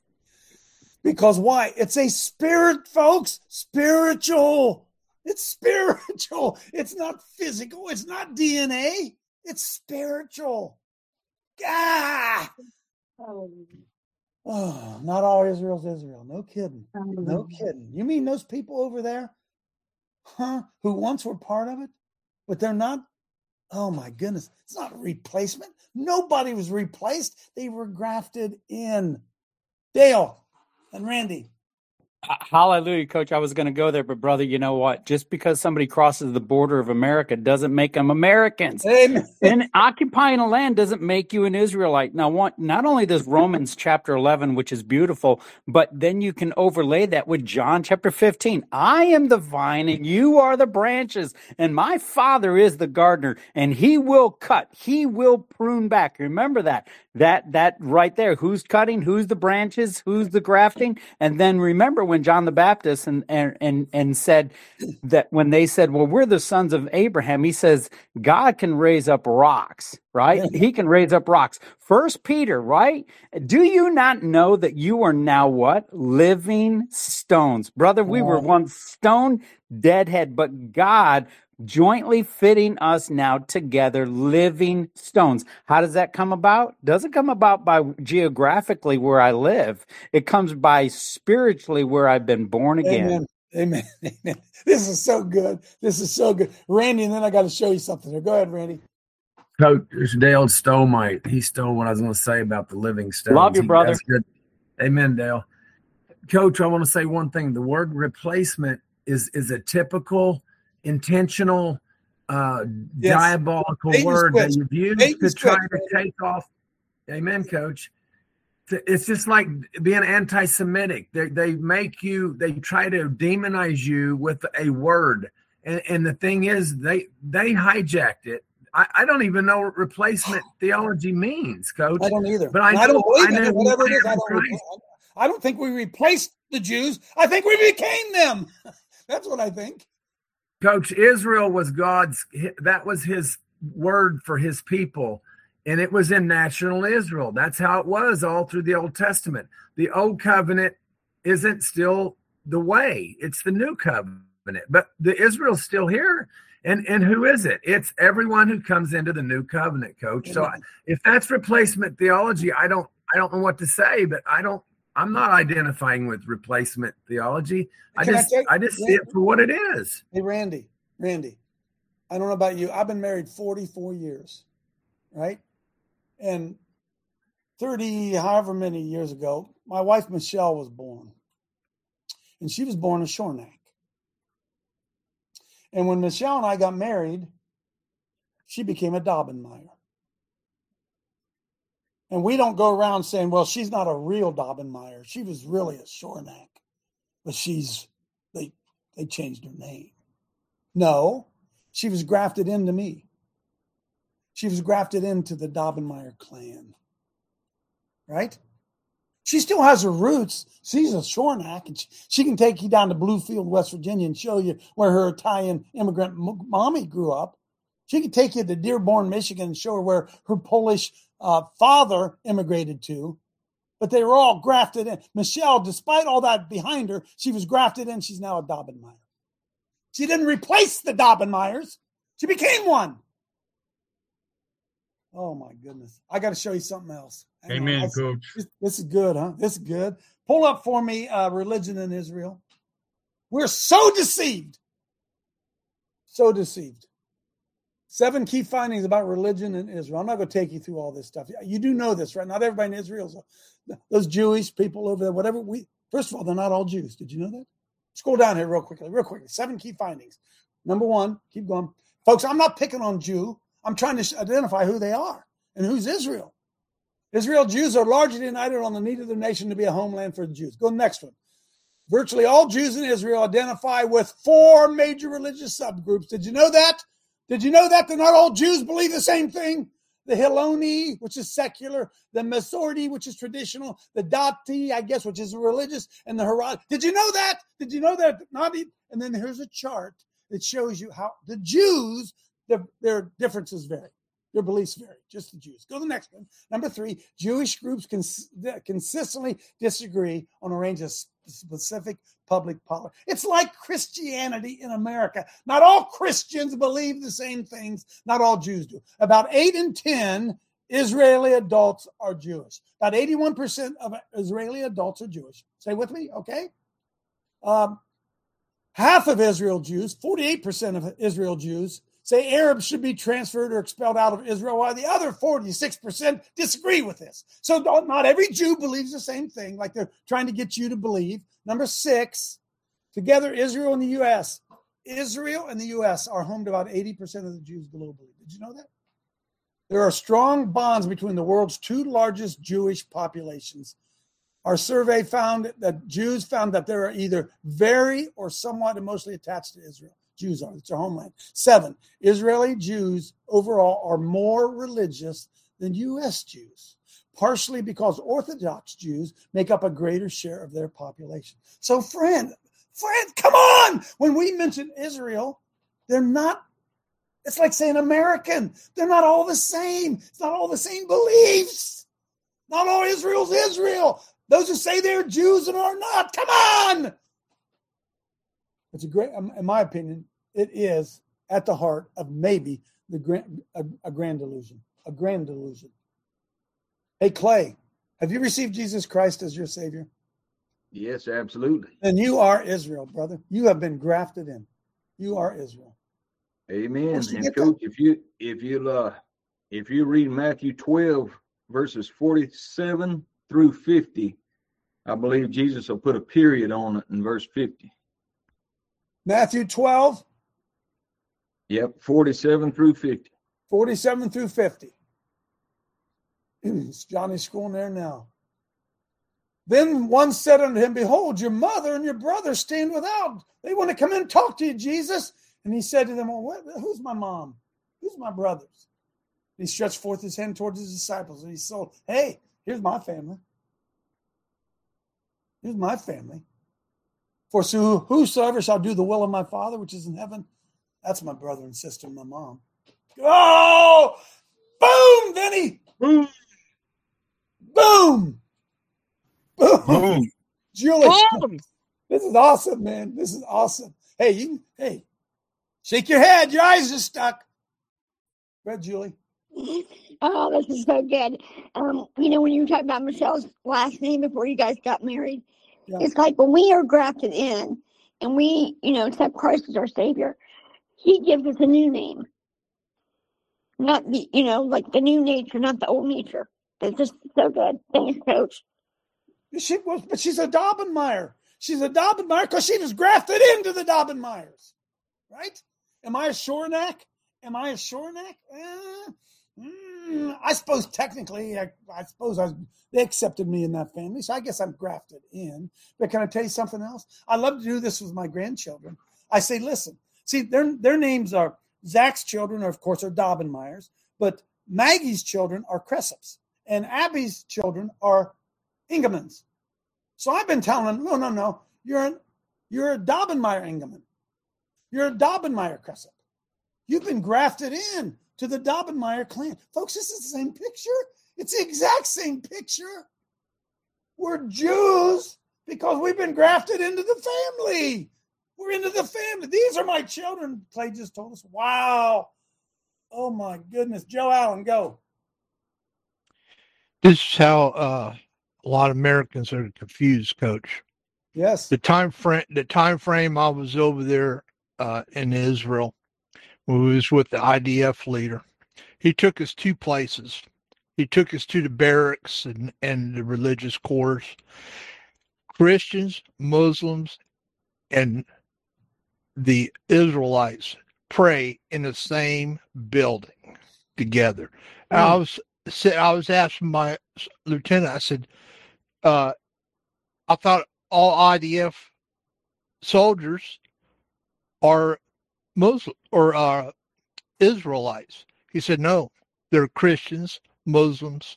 Because why? It's a spirit, folks. Spiritual. It's spiritual. It's not physical. It's not DNA. It's spiritual. Oh, not all Israel's Israel. No kidding. No kidding. You mean those people over there? Huh? Who once were part of it, but they're not. Oh my goodness. It's not a replacement. Nobody was replaced. They were grafted in. Dale and Randy. Hallelujah, Coach. I was going to go there, but brother, you know what? Just because somebody crosses the border of America doesn't make them Americans. Amen. And occupying a land doesn't make you an Israelite. Now, not only does Romans chapter 11, which is beautiful, but then you can overlay that with John chapter 15. I am the vine and you are the branches, and my Father is the gardener, and he will cut, he will prune back. Remember that right there. Who's cutting? Who's the branches? Who's the grafting? And then remember when John the Baptist and said that, when they said, well, we're the sons of Abraham, he says, God can raise up rocks, right? He can raise up rocks. First Peter, right? Do you not know that you are now what? Living stones. Brother, we were once stone deadhead, but God jointly fitting us now together, living stones. How does that come about? Doesn't come about by geographically where I live. It comes by spiritually where I've been born again. Amen. Amen. Amen. This is so good. This is so good. Randy, and then I got to show you something there. Go ahead, Randy. Coach Dale stole what I was going to say about the living stones. Love you, brother. That's good. Amen, Dale. Coach, I want to say one thing. The word replacement is a typical intentional, diabolical word that you've used to try to take off. Amen, Coach. It's just like being anti-Semitic. They try to demonize you with a word. And the thing is, they hijacked it. I don't even know what replacement theology means, Coach. I don't either. But I don't believe it. Whatever it is, I don't think we replaced the Jews. I think we became them. That's what I think. Coach, Israel was God's, that was his word for his people. And it was in national Israel. That's how it was all through the Old Testament. The Old Covenant isn't still the way. It's the new covenant. But the Israel's still here. And who is it? It's everyone who comes into the new covenant, Coach. So if that's replacement theology, I don't know what to say, but I'm not identifying with replacement theology. I just see it for what it is. Hey, Randy, I don't know about you. I've been married 44 years, right? And 30, however many years ago, my wife, Michelle, was born. And she was born in Shornack. And when Michelle and I got married, she became a Dobbenmeyer. And we don't go around saying, well, she's not a real Dobbenmeyer. She was really a Shornack, but they changed her name. No, she was grafted into me. She was grafted into the Dobbenmeyer clan, right? She still has her roots. She's a Shornack, and she can take you down to Bluefield, West Virginia, and show you where her Italian immigrant mommy grew up. She could take you to Dearborn, Michigan, and show her where her Polish father immigrated to, but they were all grafted in. Michelle, despite all that behind her, she was grafted in. She's now a Dobbenmeyer. She didn't replace the Dobbenmeyers. She became one. Oh, my goodness. I got to show you something else. Amen, Coach. This is good, huh? This is good. Pull up for me religion in Israel. We're so deceived. So deceived. 7 key findings about religion in Israel. I'm not going to take you through all this stuff. You do know this, right? Not everybody in Israel, those Jewish people over there, whatever. First of all, they're not all Jews. Did you know that? Scroll down here real quickly. 7 key findings. Number 1, keep going. Folks, I'm not picking on Jew. I'm trying to identify who they are and who's Israel. Israel Jews are largely united on the need of their nation to be a homeland for the Jews. Go to the next one. Virtually all Jews in Israel identify with 4 major religious subgroups. Did you know that? Did you know that? They're not all Jews believe the same thing. The Hiloni, which is secular. The Masorti, which is traditional. The Dati, I guess, which is religious. And the Harari. Did you know that? Did you know that? And then here's a chart that shows you how the Jews, their differences vary. Their beliefs vary. Just the Jews. Go to the next one. Number 3, Jewish groups consistently disagree on a range of specific public policy. It's like Christianity in America. Not all Christians believe the same things. Not all Jews do. About 8 in 10 Israeli adults are Jewish. About 81% of Israeli adults are Jewish. Stay with me, okay? Half of Israel Jews, 48% of Israel Jews, say Arabs should be transferred or expelled out of Israel, while the other 46% disagree with this. So not every Jew believes the same thing, like they're trying to get you to believe. Number 6, together Israel and the U.S. Israel and the U.S. are home to about 80% of the Jews globally. Did you know that? There are strong bonds between the world's 2 largest Jewish populations. Our survey found that Jews found that they are either very or somewhat emotionally attached to Israel. Jews are. It's their homeland. 7, Israeli Jews overall are more religious than U.S. Jews, partially because Orthodox Jews make up a greater share of their population. So, friend, come on! When we mention Israel, they're not, it's like saying American. They're not all the same. It's not all the same beliefs. Not all Israel's Israel. Those who say they're Jews and are not, come on! It's a great, in my opinion, it is at the heart of maybe the grand delusion. Hey, Clay, have you received Jesus Christ as your Savior? Yes, absolutely. And you are Israel, brother. You have been grafted in. You are Israel. Amen. And Coach, if you read Matthew 12 verses 47 through 50, I believe Jesus will put a period on it in verse 50. Matthew 12? Yep, 47 through 50. 47 through 50. It's Johnny's schooling there now. Then one said unto him, behold, your mother and your brother stand without. They want to come in and talk to you, Jesus. And he said to them, well, who's my mom? Who's my brothers? And he stretched forth his hand towards his disciples. And he said, hey, here's my family. Here's my family. For so whosoever shall do the will of my Father which is in heaven, that's my brother and sister and my mom. Oh, boom, Vinny. Boom. Boom. Boom. Julie, this is awesome, man. This is awesome. Hey, hey, shake your head. Your eyes are stuck. Go ahead, Julie. Oh, this is so good. You know, when you were talking about Michelle's last name before you guys got married, yeah. It's like when we are grafted in and we, you know, accept Christ as our Savior, He gives us a new name. Not the, you know, like the new nature, not the old nature. It's just so good. Thanks, Coach. She was, but she's a Dobbenmeyer. She's a Dobbenmeyer because she was grafted into the Dobbenmeyers, right? Am I a Shornack? Am I a Shornack? I suppose technically, they accepted me in that family, so I guess I'm grafted in. But can I tell you something else? I love to do this with my grandchildren. I say, listen, see, their names are Zach's children, are, of course, are Dobbenmeyers, but Maggie's children are Cressups, and Abby's children are Ingemans. So I've been telling them, no, you're a Dobbenmeyer Ingeman. You're a Dobbenmeyer Cressup. You've been grafted in to the Dobbenmeyer clan. Folks, this is the same picture. It's the exact same picture. We're Jews because we've been grafted into the family. We're into the family. These are my children, Clay just told us. Wow. Oh, my goodness. Joe Allen, go. This is how a lot of Americans are confused, Coach. Yes. The time frame I was over there in Israel, when we was with the IDF leader, he took us two places. He took us to the barracks and the religious quarters. Christians, Muslims, and the Israelites pray in the same building together. Mm. I was asking my lieutenant, I said, I thought all IDF soldiers are Muslim or are Israelites. He said, no, they're Christians, Muslims,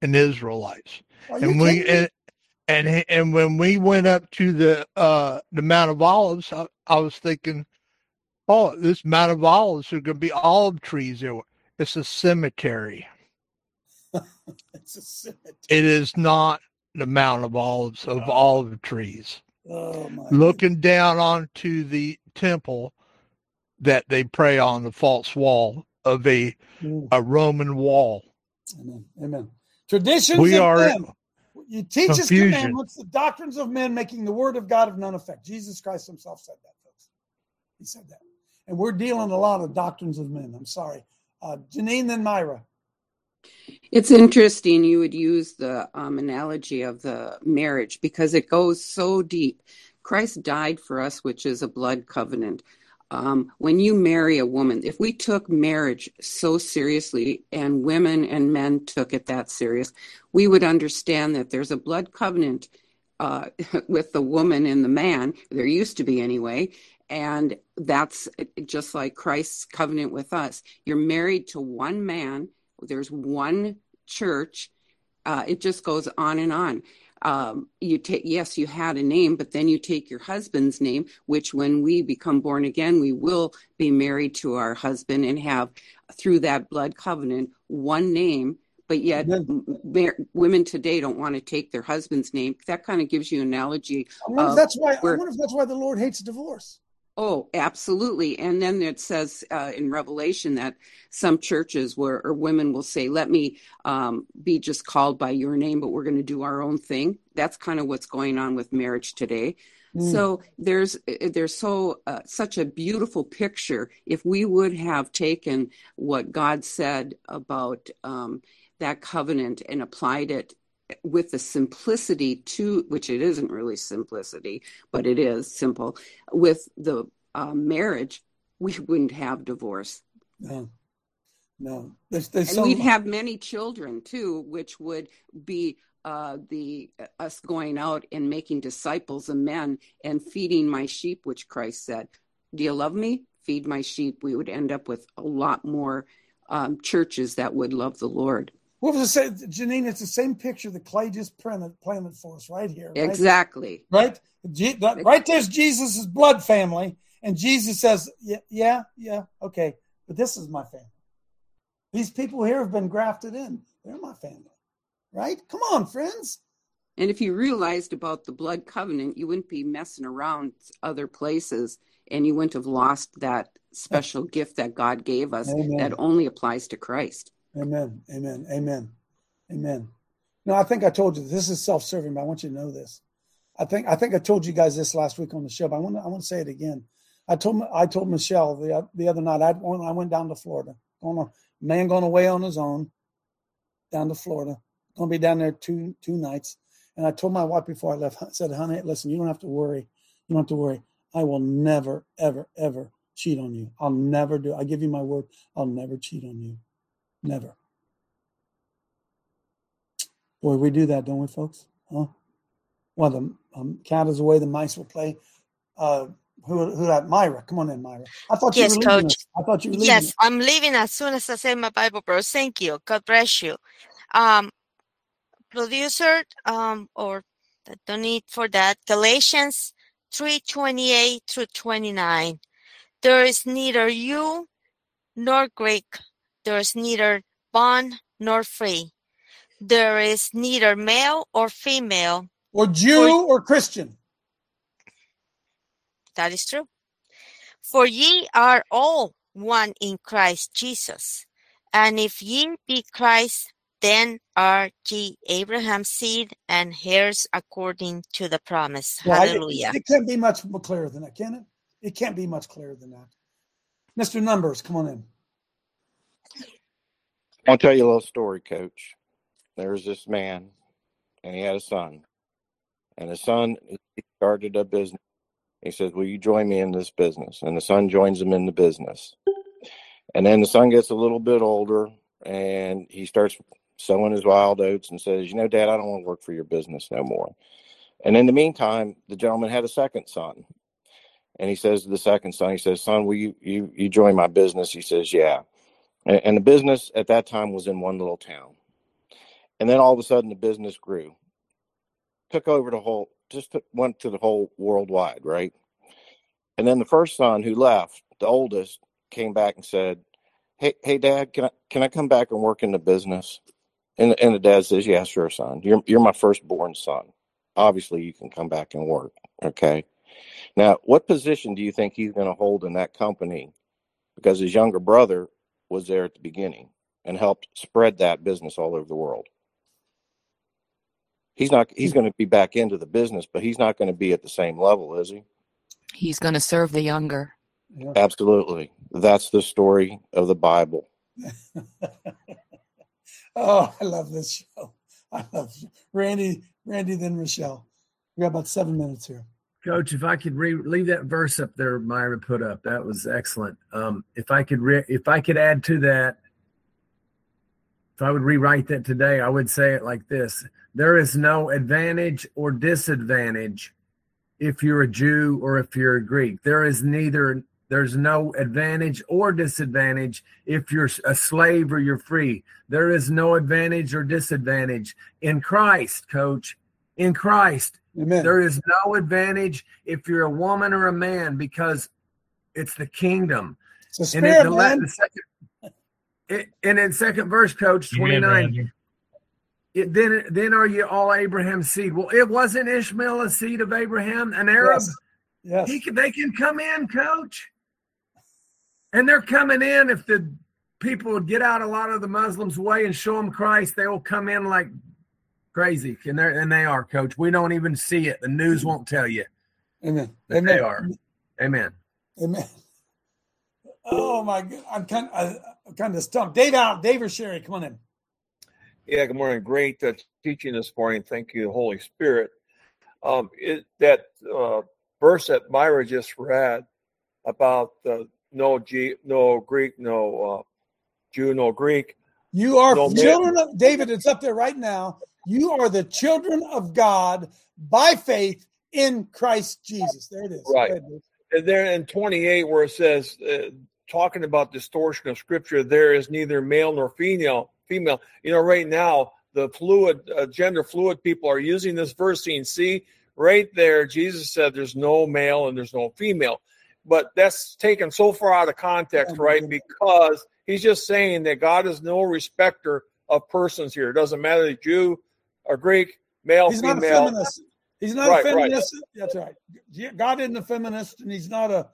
and Israelites. And when we went up to the Mount of Olives, I was thinking, oh, this Mount of Olives are going to be olive trees there. It's a cemetery. It's a cemetery. It is not the Mount of Olives of olive trees. Oh, my Looking goodness. Down onto the temple that they pray on, the false wall of a Roman wall. Amen. Traditions we are men. You teach us commandments, the doctrines of men, making the word of God of none effect. Jesus Christ himself said that, folks. He said that. And we're dealing a lot of doctrines of men. I'm sorry. Janine, then Myra. It's interesting you would use the analogy of the marriage because it goes so deep. Christ died for us, which is a blood covenant. When you marry a woman, if we took marriage so seriously and women and men took it that serious, we would understand that there's a blood covenant with the woman and the man. There used to be anyway. And that's just like Christ's covenant with us. You're married to one man. There's one church. It just goes on and on. Yes, you had a name, but then you take your husband's name, which when we become born again, we will be married to our husband and have, through that blood covenant, one name. But yet women today don't want to take their husband's name. That kind of gives you an analogy. I wonder if that's why the Lord hates divorce. Oh, absolutely. And then it says in Revelation that some churches or women will say, let me be just called by your name, but we're going to do our own thing. That's kind of what's going on with marriage today. Mm. So there's such a beautiful picture. If we would have taken what God said about that covenant and applied it with the simplicity to which it isn't really simplicity, but it is simple with the marriage, we wouldn't have divorce. No. We'd have many children too, which would be us going out and making disciples of men and feeding my sheep, which Christ said, do you love me? Feed my sheep. We would end up with a lot more churches that would love the Lord. What was it, Janine? It's the same picture that Clay just planted for us right here. Right? Exactly. Right? Right there's Jesus' blood family. And Jesus says, yeah, okay. But this is my family. These people here have been grafted in. They're my family. Right? Come on, friends. And if you realized about the blood covenant, you wouldn't be messing around other places, and you wouldn't have lost that special gift that God gave us. Amen. That only applies to Christ. Amen. Amen. Amen. Amen. Now, I think I told you this is self-serving, but I want you to know this. I think I told you guys this last week on the show, but I want to say it again. I told Michelle the other night, I went down to Florida. Going away on his own down to Florida. Going to be down there two nights. And I told my wife before I left, I said, honey, listen, you don't have to worry. You don't have to worry. I will never, ever, ever cheat on you. I'll never do it. I give you my word. I'll never cheat on you. Never. Boy, we do that, don't we, folks? Huh? Well, the cat is away. The mice will play. Who that? Myra. Come on in, Myra. I thought you were leaving us. I thought you were leaving. Yes, I'm leaving as soon as I say my Bible verse. Thank you. God bless you. Producer, or no need for that. Galatians 3:28-29. There is neither you nor Greek. There is neither bond nor free. There is neither male or female. Or Jew or Christian. That is true. For ye are all one in Christ Jesus. And if ye be Christ, then are ye Abraham's seed and heirs according to the promise. Hallelujah. It can't be much clearer than that, can it? It can't be much clearer than that. Mr. Numbers, come on in. I'll tell you a little story, Coach. There's this man, and he had a son. And his son, he started a business. He says, will you join me in this business? And the son joins him in the business. And then the son gets a little bit older, and he starts sowing his wild oats and says, you know, Dad, I don't want to work for your business no more. And in the meantime, the gentleman had a second son. And he says to the second son, he says, son, will you join my business? He says, yeah. And the business at that time was in one little town. And then all of a sudden the business grew. Took over the whole, just went to the whole worldwide, right? And then the first son who left, the oldest, came back and said, hey, Dad, can I come back and work in the business? And the dad says, yeah, sure, son. You're my firstborn son. Obviously, you can come back and work, okay? Now, what position do you think he's going to hold in that company? Because his younger brother was there at the beginning and helped spread that business all over the world. He's going to be back into the business, but he's not going to be at the same level, is he? He's going to serve the younger. Yeah. Absolutely. That's the story of the Bible. Oh, I love this show. I love you. Randy, then Michelle. We got about 7 minutes here. Coach, if I could leave that verse up there Myra put up, that was excellent. If I could add to that, if I would rewrite that today, I would say it like this. There is no advantage or disadvantage if you're a Jew or if you're a Greek. There's no advantage or disadvantage if you're a slave or you're free. There is no advantage or disadvantage in Christ, Coach. In Christ. Amen. There is no advantage if you're a woman or a man because it's the kingdom. It's a spirit, and in second verse, Coach, 29. Yeah, then are you all Abraham's seed? Well, it wasn't Ishmael a seed of Abraham, an Arab. Yes. They can come in, Coach. And they're coming in. If the people would get out a lot of the Muslims' way and show them Christ, they will come in like crazy. And they are, Coach. We don't even see it. The news won't tell you. Amen. Amen. They are. Amen. Amen. Oh, my God. I'm kind of stumped. Dave or Sherry, come on in. Yeah, good morning. Great teaching this morning. Thank you, Holy Spirit. That verse that Myra just read about no Greek, no Jew, no Greek. You are no children of David. It's up there right now. You are the children of God by faith in Christ Jesus. There it is. Right. And then in 28, where it says, talking about distortion of Scripture, there is neither male nor female. You know, right now, the gender fluid people are using this verse saying, see, right there, Jesus said there's no male and there's no female. But that's taken so far out of context, right? Because he's just saying that God is no respecter of persons here. It doesn't matter if Jew or Greek male, he's female. Not a feminist. He's not a feminist. Right. That's right. God isn't a feminist, and he's not a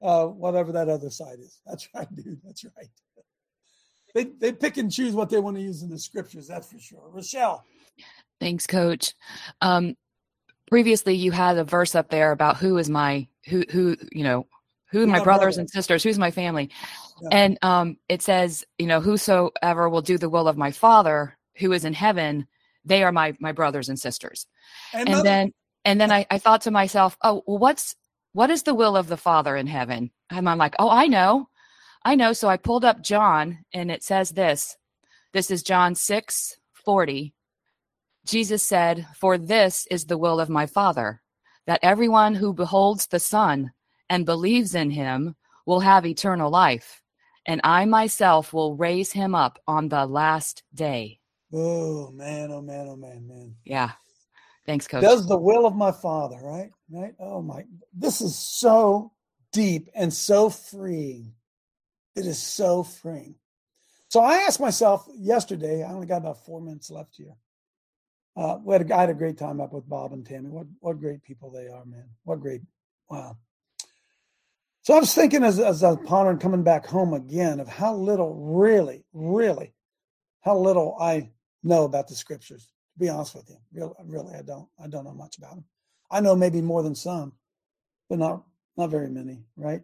whatever that other side is. That's right, dude. That's right. They pick and choose what they want to use in the scriptures. That's for sure. Rochelle. Thanks, Coach. Previously, you had a verse up there about who is my who are my brothers and sisters, who's my family, and it says, whosoever will do the will of my Father who is in heaven, they are my brothers and sisters. And then I thought to myself, oh, well, what is the will of the Father in heaven? And I'm like, oh, I know. So I pulled up John, and it says this. This is John 6:40. Jesus said, "For this is the will of my Father, that everyone who beholds the Son and believes in him will have eternal life, and I myself will raise him up on the last day." Oh, man, oh, man, oh, man, man. Yeah. Thanks, Coach. Does the will of my Father, right? Right? Oh, my. This is so deep and so freeing. It is so freeing. So I asked myself yesterday, I only got about 4 minutes left here. I had a great time up with Bob and Tammy. What great people they are, man. What great, wow. So I was thinking as I was pondering coming back home again of how little, really, how little I know about the scriptures, to be honest with you. Really, I don't know much about them. I know maybe more than some, but not very many, right?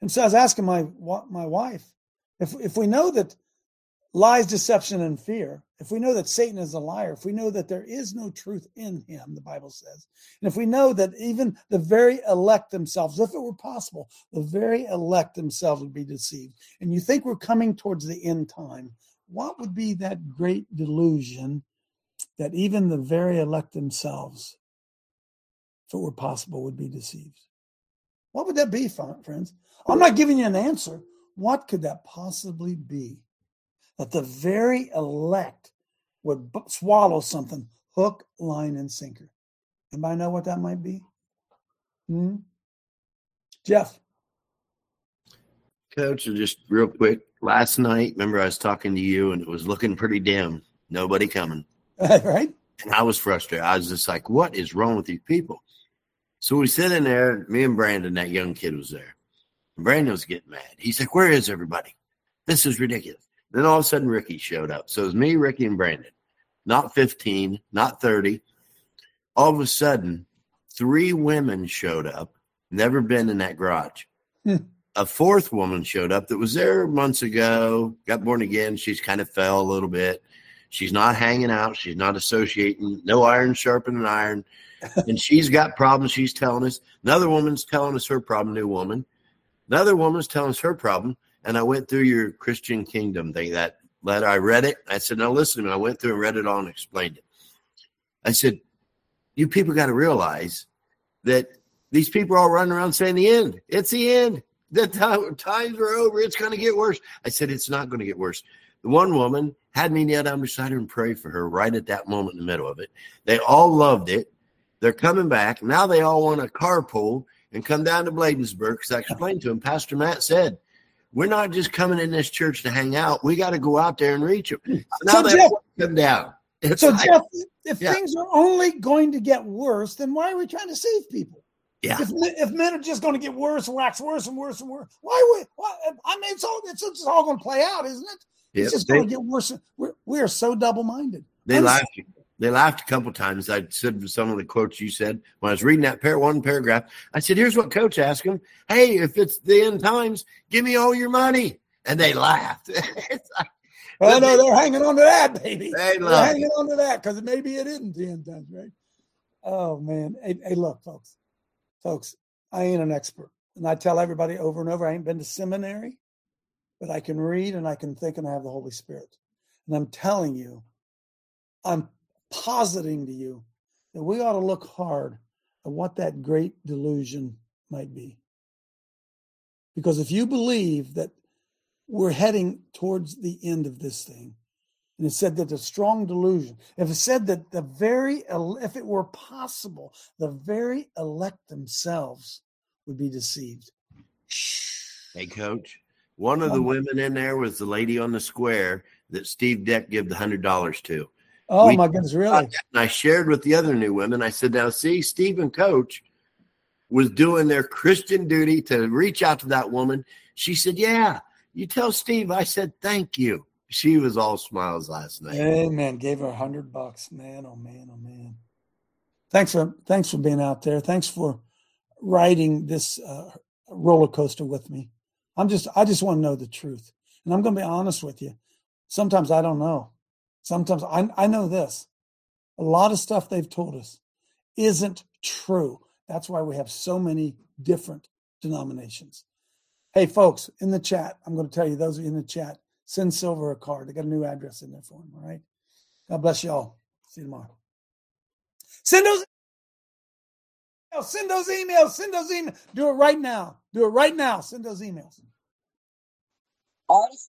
And so I was asking my wife, if we know that lies, deception, and fear, if we know that Satan is a liar, if we know that there is no truth in him, the Bible says, and if we know that even the very elect themselves, if it were possible, the very elect themselves would be deceived, and you think we're coming towards the end time, what would be that great delusion that even the very elect themselves, if it were possible, would be deceived? What would that be, friends? I'm not giving you an answer. What could that possibly be? That the very elect would swallow something, hook, line, and sinker. Anybody know what that might be? Jeff. Coach, just real quick. Last night, remember I was talking to you, and it was looking pretty dim. Nobody coming. Right? And I was frustrated. I was just like, what is wrong with these people? So we sit in there. Me and Brandon, that young kid, was there. And Brandon was getting mad. He's like, where is everybody? This is ridiculous. Then all of a sudden, Ricky showed up. So it was me, Ricky, and Brandon. Not 15, not 30. All of a sudden, 3 women showed up, never been in that garage. A 4th woman showed up that was there months ago, got born again. She's kind of fell a little bit. She's not hanging out. She's not associating. No iron sharpening iron. And she's got problems she's telling us. Another woman's telling us her problem, new woman. Another woman's telling us her problem. And I went through your Christian Kingdom thing, that letter. I read it. I said, now listen to me. I went through and read it all and explained it. I said, you people got to realize that these people are all running around saying the end. It's the end. The times are over. It's going to get worse. I said, it's not going to get worse. The one woman had me kneel down beside her and pray for her right at that moment in the middle of it. They all loved it. They're coming back. Now they all want a carpool and come down to Bladensburg because I explained to them, Pastor Matt said, we're not just coming in this church to hang out. We got to go out there and reach them. Now they want to come down. Jeff, if things are only going to get worse, then why are we trying to save people? Yeah. If men are just going to get worse, wax worse and worse and worse, why? I mean, it's all going to play out, isn't it? Yep. It's just going to get worse. We are so double-minded. They laughed a couple times. I said some of the quotes you said when I was reading that one paragraph. I said, here's what Coach asked him. Hey, if it's the end times, give me all your money. And they laughed. It's like, well, no, they're hanging on to that, baby. They're hanging on to that because maybe it isn't the end times, right? Oh, man. Hey, look, folks, I ain't an expert. And I tell everybody over and over, I ain't been to seminary, but I can read and I can think and I have the Holy Spirit. And I'm telling you, I'm positing to you that we ought to look hard at what that great delusion might be. Because if you believe that we're heading towards the end of this thing, and it said that the strong delusion, if it said that if it were possible, the very elect themselves would be deceived. Hey, Coach, one of the women in there was the lady on the square that Steve Deck gave the $100 to. Oh, my goodness, really? And I shared with the other new women. I said, now, see, Steve and Coach was doing their Christian duty to reach out to that woman. She said, yeah, you tell Steve I said thank you. She was all smiles last night. Amen. Gave her $100, man. Oh, man. Oh, man. Thanks for being out there. Thanks for riding this roller coaster with me. I just want to know the truth, and I'm going to be honest with you. Sometimes I don't know. Sometimes I know this. A lot of stuff they've told us isn't true. That's why we have so many different denominations. Hey, folks, in the chat, I'm going to tell you, those of you in the chat, send Silver a card. I got a new address in there for him, all right? God bless you all. See you tomorrow. Send those emails. Do it right now. Send those emails. Artists